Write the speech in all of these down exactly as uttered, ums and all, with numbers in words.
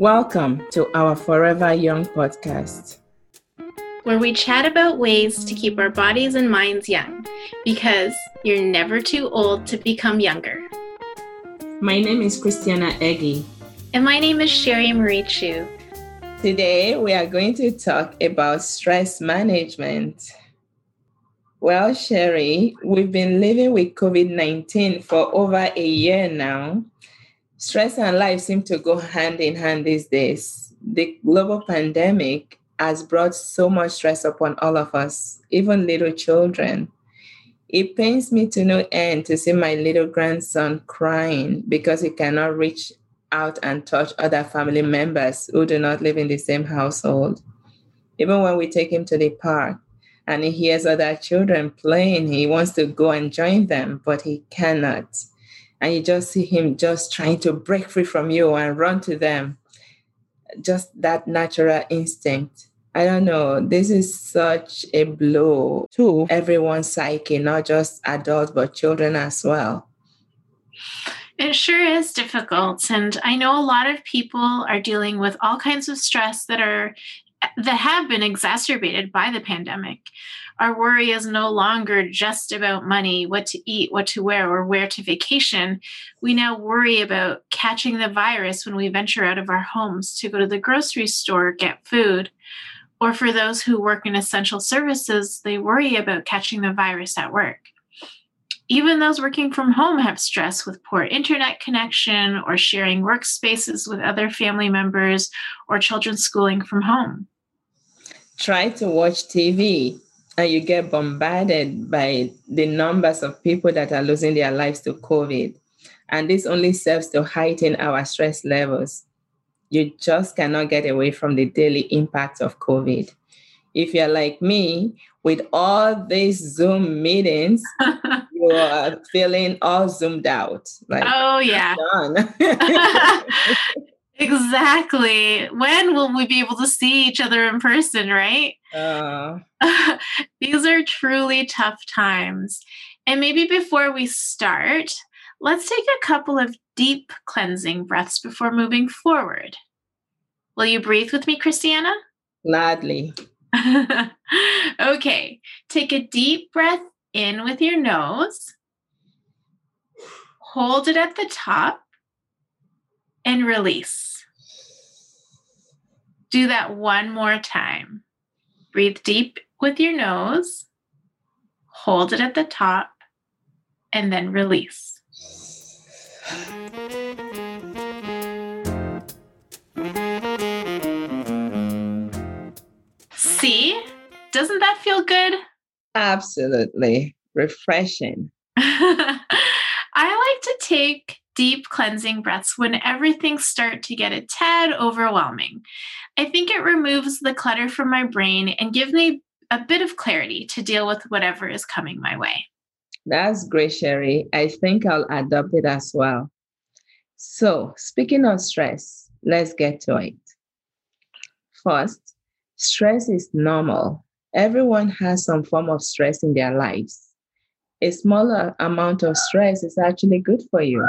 Welcome to our Forever Young podcast, where we chat about ways to keep our bodies and minds young, because you're never too old to become younger. My name is Christiana Eggie. And my name is Sherry Marie Chu. Today, we are going to talk about stress management. Well, Sherry, we've been living with COVID nineteen for over a year now. Stress and life seem to go hand in hand these days. The global pandemic has brought so much stress upon all of us, even little children. It pains me to no end to see my little grandson crying because he cannot reach out and touch other family members who do not live in the same household. Even when we take him to the park and he hears other children playing, he wants to go and join them, but he cannot. And you just see him just trying to break free from you and run to them. Just that natural instinct. I don't know. This is such a blow to everyone's psyche, not just adults, but children as well. It sure is difficult. And I know a lot of people are dealing with all kinds of stress that are that have been exacerbated by the pandemic. Our worry is no longer just about money, what to eat, what to wear, or where to vacation. We now worry about catching the virus when we venture out of our homes to go to the grocery store, get food. Or for those who work in essential services, they worry about catching the virus at work. Even those working from home have stress with poor internet connection or sharing workspaces with other family members or children schooling from home. Try to watch T V and you get bombarded by the numbers of people that are losing their lives to COVID. And this only serves to heighten our stress levels. You just cannot get away from the daily impact of COVID. If you're like me, with all these Zoom meetings, you are feeling all zoomed out. Like, oh, yeah. Exactly. When will we be able to see each other in person, right? Uh, These are truly tough times. And maybe before we start, let's take a couple of deep cleansing breaths before moving forward. Will you breathe with me, Christiana? Gladly. Okay, take a deep breath in with your nose, hold it at the top, and release. Do that one more time. Breathe deep with your nose, hold it at the top, and then release. See? Doesn't that feel good? Absolutely. Refreshing. I like to take deep cleansing breaths when everything starts to get a tad overwhelming. I think it removes the clutter from my brain and gives me a bit of clarity to deal with whatever is coming my way. That's great, Sherry. I think I'll adopt it as well. So, speaking of stress, let's get to it. First, stress is normal. Everyone has some form of stress in their lives. A smaller amount of stress is actually good for you.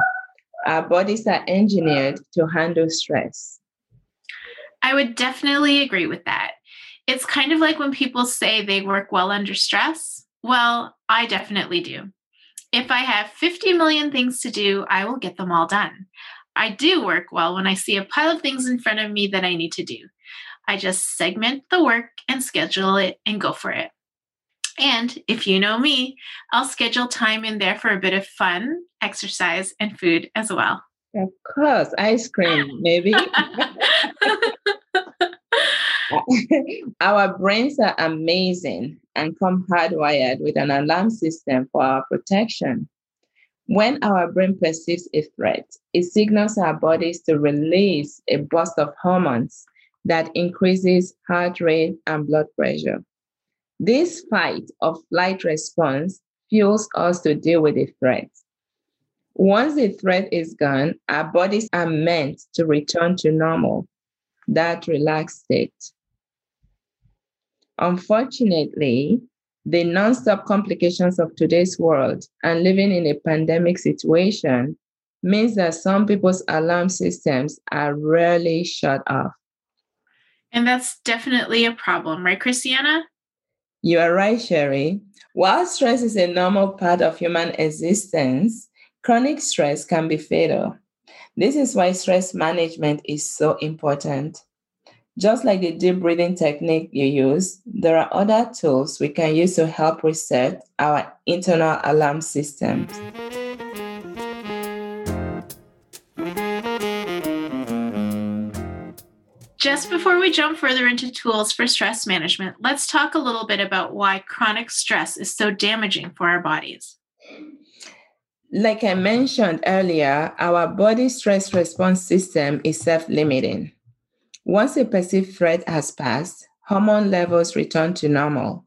Our bodies are engineered to handle stress. I would definitely agree with that. It's kind of like when people say they work well under stress. Well, I definitely do. If I have fifty million things to do, I will get them all done. I do work well when I see a pile of things in front of me that I need to do. I just segment the work and schedule it and go for it. And if you know me, I'll schedule time in there for a bit of fun, exercise, and food as well. Of course, ice cream, maybe. Our brains are amazing and come hardwired with an alarm system for our protection. When our brain perceives a threat, it signals our bodies to release a burst of hormones that increases heart rate and blood pressure. This fight or flight response fuels us to deal with the threat. Once the threat is gone, our bodies are meant to return to normal, that relaxed state. Unfortunately, the nonstop complications of today's world and living in a pandemic situation means that some people's alarm systems are rarely shut off. And that's definitely a problem, right, Christiana? You are right, Sherry. While stress is a normal part of human existence, chronic stress can be fatal. This is why stress management is so important. Just like the deep breathing technique you use, there are other tools we can use to help reset our internal alarm systems. Just before we jump further into tools for stress management, let's talk a little bit about why chronic stress is so damaging for our bodies. Like I mentioned earlier, our body stress response system is self-limiting. Once a perceived threat has passed, hormone levels return to normal.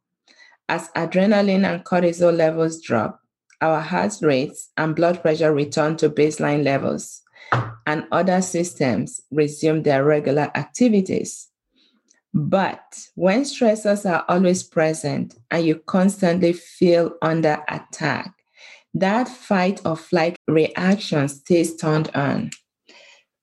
As adrenaline and cortisol levels drop, our heart rates and blood pressure return to baseline levels, and other systems resume their regular activities. But when stressors are always present and you constantly feel under attack, that fight or flight reaction stays turned on.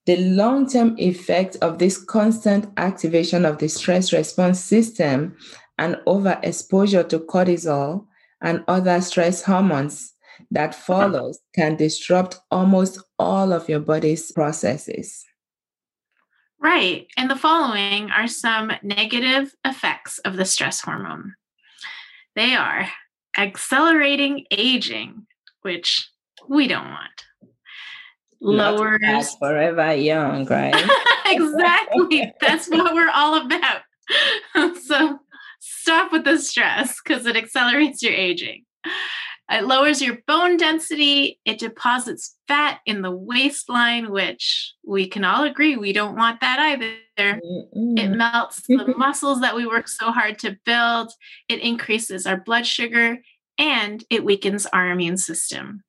The long-term effect of this constant activation of the stress response system and overexposure to cortisol and other stress hormones that follows can disrupt almost all of your body's processes. Right. And the following are some negative effects of the stress hormone. They are accelerating aging, which we don't want. Lowers Forever Young, right? Exactly. That's what we're all about. So stop with the stress because it accelerates your aging. It lowers your bone density. It deposits fat in the waistline, which we can all agree we don't want that either. Mm-mm. It melts the muscles that we work so hard to build. It increases our blood sugar and it weakens our immune system.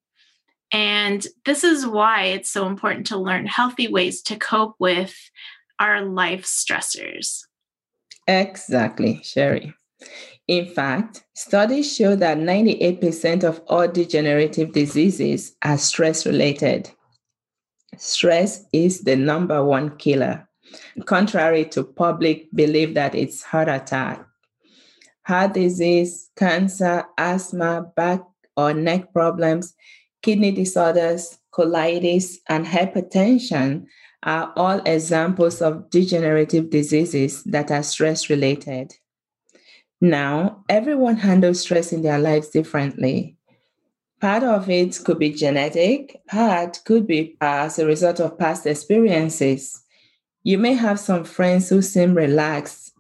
And this is why it's so important to learn healthy ways to cope with our life stressors. Exactly, Sherry. In fact, studies show that ninety-eight percent of all degenerative diseases are stress-related. Stress is the number one killer, contrary to public belief that it's heart attack. Heart disease, cancer, asthma, back or neck problems, kidney disorders, colitis, and hypertension are all examples of degenerative diseases that are stress-related. Now, everyone handles stress in their lives differently. Part of it could be genetic, part could be as a result of past experiences. You may have some friends who seem relaxed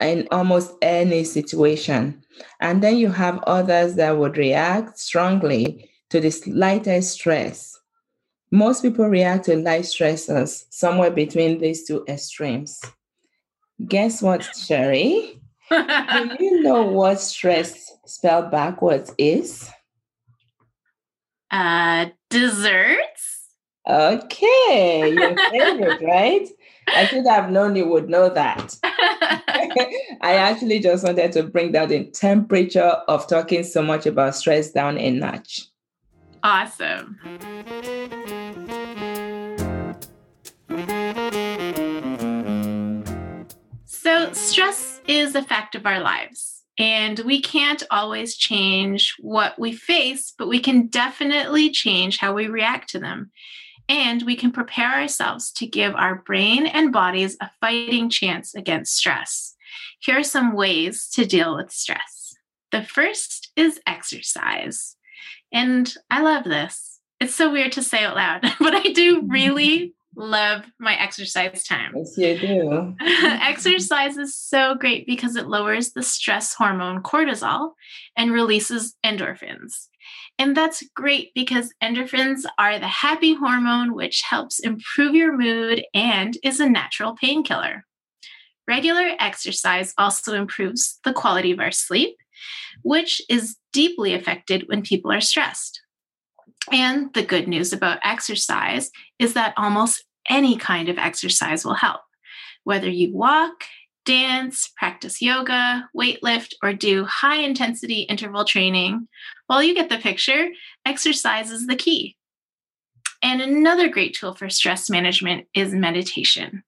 in almost any situation, and then you have others that would react strongly to the slightest stress. Most people react to life stressors somewhere between these two extremes. Guess what, Sherry? Do you know what stress spelled backwards is? Uh, desserts. Okay, your favorite, right? I should have known you would know that. I actually just wanted to bring down the temperature of talking so much about stress down a notch. Awesome. So stress is a fact of our lives, and we can't always change what we face, but we can definitely change how we react to them. And we can prepare ourselves to give our brain and bodies a fighting chance against stress. Here are some ways to deal with stress. The first is exercise. And I love this. It's so weird to say out loud, but I do really love my exercise time. Yes, you do. Exercise is so great because it lowers the stress hormone cortisol and releases endorphins. And that's great because endorphins are the happy hormone, which helps improve your mood and is a natural painkiller. Regular exercise also improves the quality of our sleep, which is deeply affected when people are stressed. And the good news about exercise is that almost any kind of exercise will help. Whether you walk, dance, practice yoga, weightlift, or do high-intensity interval training, well, you get the picture, exercise is the key. And another great tool for stress management is meditation.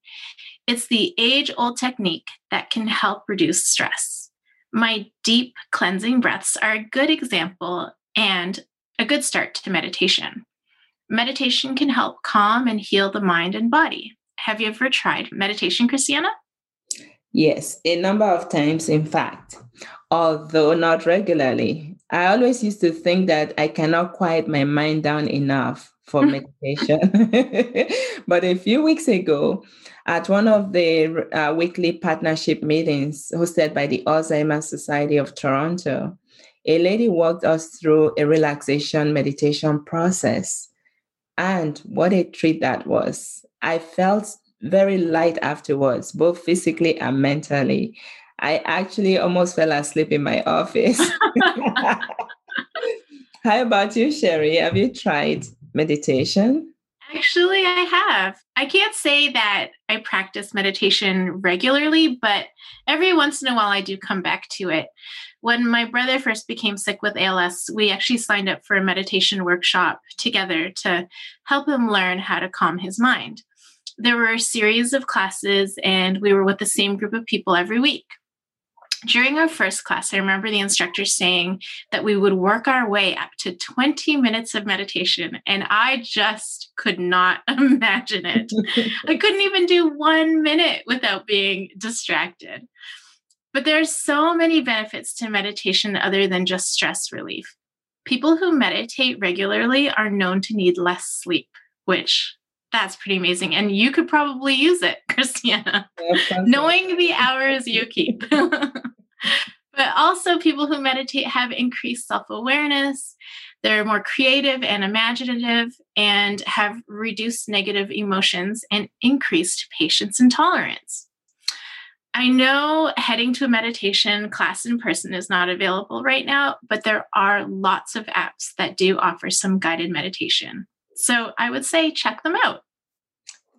It's the age-old technique that can help reduce stress. My deep cleansing breaths are a good example and a good start to meditation. Meditation can help calm and heal the mind and body. Have you ever tried meditation, Christiana? Yes, a number of times, in fact, although not regularly. I always used to think that I cannot quiet my mind down enough for meditation. But a few weeks ago, at one of the uh, weekly partnership meetings hosted by the Alzheimer's Society of Toronto, a lady walked us through a relaxation meditation process. And what a treat that was. I felt very light afterwards, both physically and mentally. I actually almost fell asleep in my office. How about you, Sherry? Have you tried meditation? Actually, I have. I can't say that I practice meditation regularly, but every once in a while I do come back to it. When my brother first became sick with A L S, we actually signed up for a meditation workshop together to help him learn how to calm his mind. There were a series of classes, and we were with the same group of people every week. During our first class, I remember the instructor saying that we would work our way up to twenty minutes of meditation, and I just could not imagine it. I couldn't even do one minute without being distracted. But there are so many benefits to meditation other than just stress relief. People who meditate regularly are known to need less sleep, which that's pretty amazing. And you could probably use it, Christiana, yeah, knowing the hours you keep. But also people who meditate have increased self-awareness. They're more creative and imaginative and have reduced negative emotions and increased patience and tolerance. I know heading to a meditation class in person is not available right now, but there are lots of apps that do offer some guided meditation. So I would say check them out.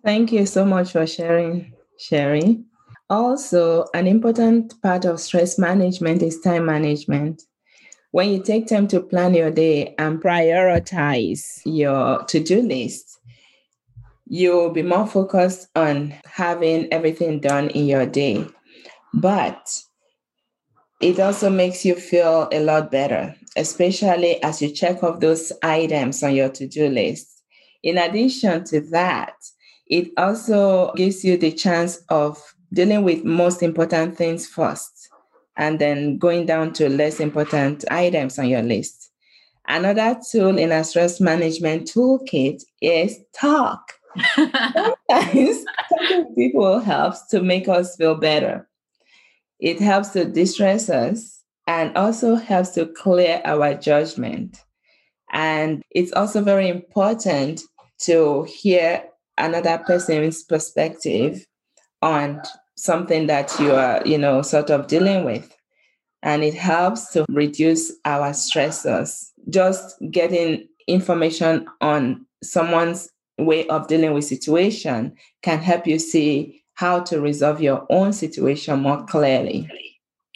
Thank you so much for sharing, Sherry. Also, an important part of stress management is time management. When you take time to plan your day and prioritize your to-do list, you'll be more focused on having everything done in your day. But it also makes you feel a lot better, especially as you check off those items on your to-do list. In addition to that, it also gives you the chance of dealing with most important things first and then going down to less important items on your list. Another tool in our stress management toolkit is talk. Sometimes talking to people helps to make us feel better. It helps to distress us and also helps to clear our judgment. And it's also very important to hear another person's perspective on something that you are, you know, sort of dealing with. And it helps to reduce our stressors. Just getting information on someone's way of dealing with situation can help you see how to resolve your own situation more clearly.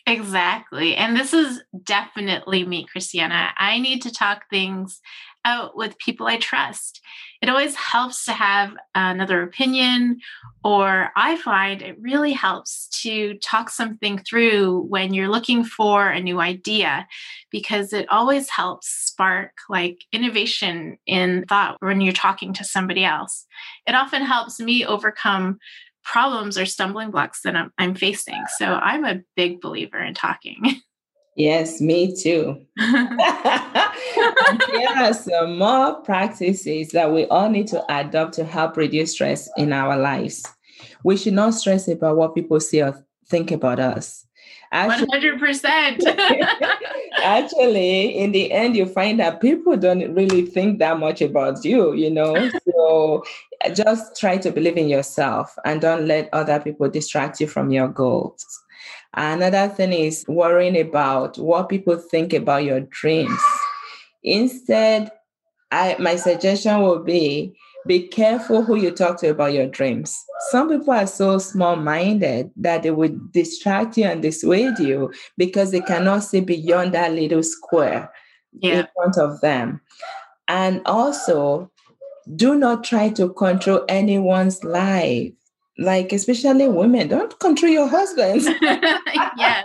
Exactly. And this is definitely me, Christiana. I need to talk things out with people I trust. It always helps to have another opinion, or I find it really helps to talk something through when you're looking for a new idea, because it always helps spark like innovation in thought when you're talking to somebody else. It often helps me overcome problems or stumbling blocks that I'm, I'm facing. So I'm a big believer in talking. Yes, me too. There are some more practices that we all need to adopt to help reduce stress in our lives. We should not stress about what people say or think about us. Actually, one hundred percent. Actually, in the end, you find that people don't really think that much about you, you know. So just try to believe in yourself and don't let other people distract you from your goals. Another thing is worrying about what people think about your dreams. Instead, I, my suggestion would be, be careful who you talk to about your dreams. Some people are so small-minded that they would distract you and dissuade you because they cannot see beyond that little square yeah. in front of them. And also, do not try to control anyone's life. Like, especially women, don't control your husbands. Yeah.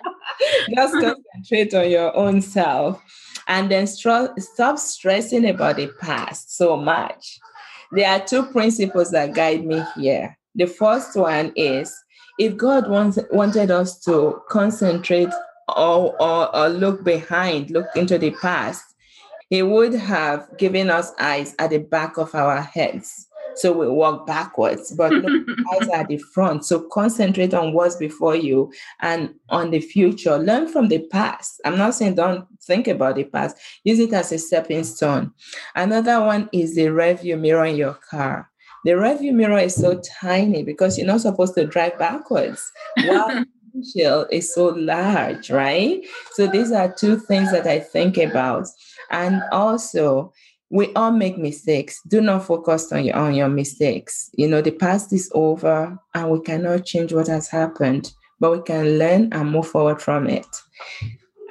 Just concentrate on your own self. And then stru- stop stressing about the past so much. There are two principles that guide me here. The first one is, if God wants, wanted us to concentrate or, or, or look behind, look into the past, He would have given us eyes at the back of our heads. So we walk backwards, but look, eyes are at the front. So concentrate on what's before you and on the future. Learn from the past. I'm not saying don't think about the past. Use it as a stepping stone. Another one is the rearview mirror in your car. The rearview mirror is so tiny because you're not supposed to drive backwards. Wow. Shell is so large, right? So these are two things that I think about. And also, we all make mistakes. Do not focus on your, on your mistakes. You know, the past is over and we cannot change what has happened, but we can learn and move forward from it.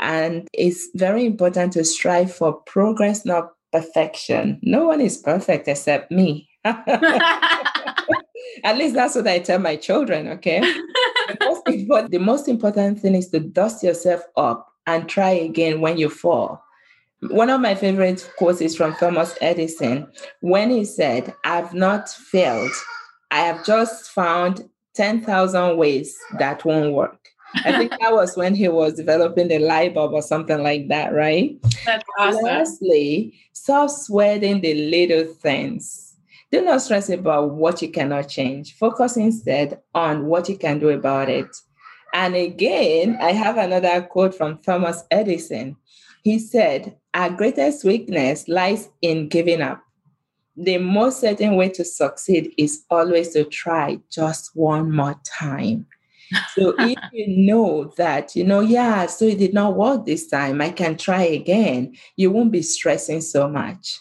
And it's very important to strive for progress, not perfection. No one is perfect except me. At least that's what I tell my children, okay? the, most import- the most important thing is to dust yourself up and try again when you fall. One of my favorite quotes is from Thomas Edison, when he said, I've not failed. I have just found ten thousand ways that won't work. I think that was when he was developing the light bulb or something like that, right? That's awesome. Lastly, stop sweating the little things. Do not stress about what you cannot change. Focus instead on what you can do about it. And again, I have another quote from Thomas Edison. He said, our greatest weakness lies in giving up. The most certain way to succeed is always to try just one more time. So if you know that, you know, yeah, so it did not work this time, I can try again. You won't be stressing so much.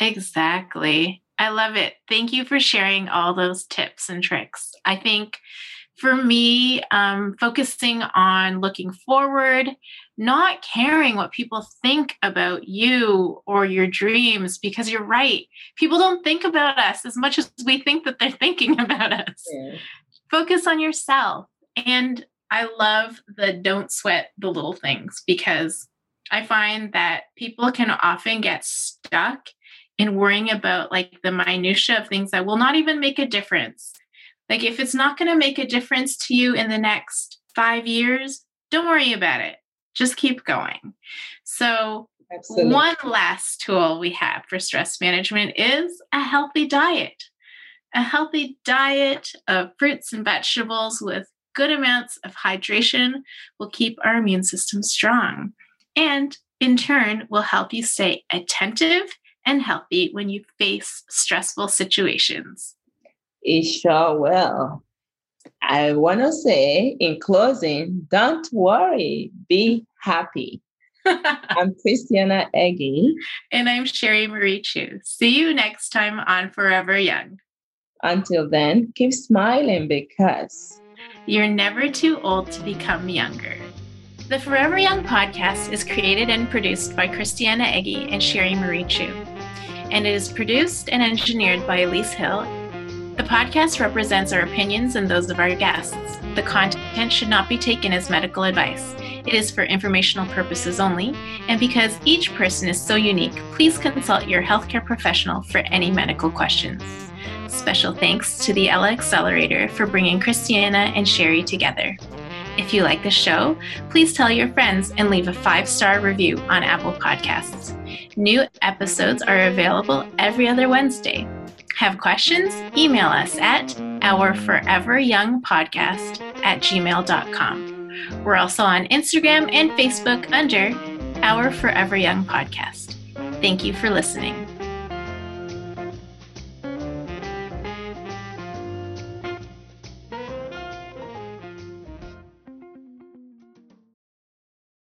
Exactly. I love it. Thank you for sharing all those tips and tricks. I think for me, um, focusing on looking forward, not caring what people think about you or your dreams, because you're right. People don't think about us as much as we think that they're thinking about us. Yeah. Focus on yourself. And I love the don't sweat the little things, because I find that people can often get stuck and worrying about like the minutia of things that will not even make a difference. Like if it's not going to make a difference to you in the next five years, don't worry about it. Just keep going. So absolutely. One last tool we have for stress management is a healthy diet. A healthy diet of fruits and vegetables with good amounts of hydration will keep our immune system strong. And in turn, will help you stay attentive and healthy when you face stressful situations. It sure will. I want to say in closing, don't worry, be happy. I'm Christiana Eggie. And I'm Sherry Marie Chu. See you next time on Forever Young. Until then, keep smiling because you're never too old to become younger. The Forever Young podcast is created and produced by Christiana Eggie and Sherry Marie Chu, and it is produced and engineered by Elise Hill. The podcast represents our opinions and those of our guests. The content should not be taken as medical advice. It is for informational purposes only, and because each person is so unique, please consult your healthcare professional for any medical questions. Special thanks to the Ella Accelerator for bringing Christiana and Sherry together. If you like the show, please tell your friends and leave a five-star review on Apple Podcasts. New episodes are available every other Wednesday. Have questions? Email us at our forever young podcast at gmail dot com. We're also on Instagram and Facebook under Our Forever Young Podcast. Thank you for listening.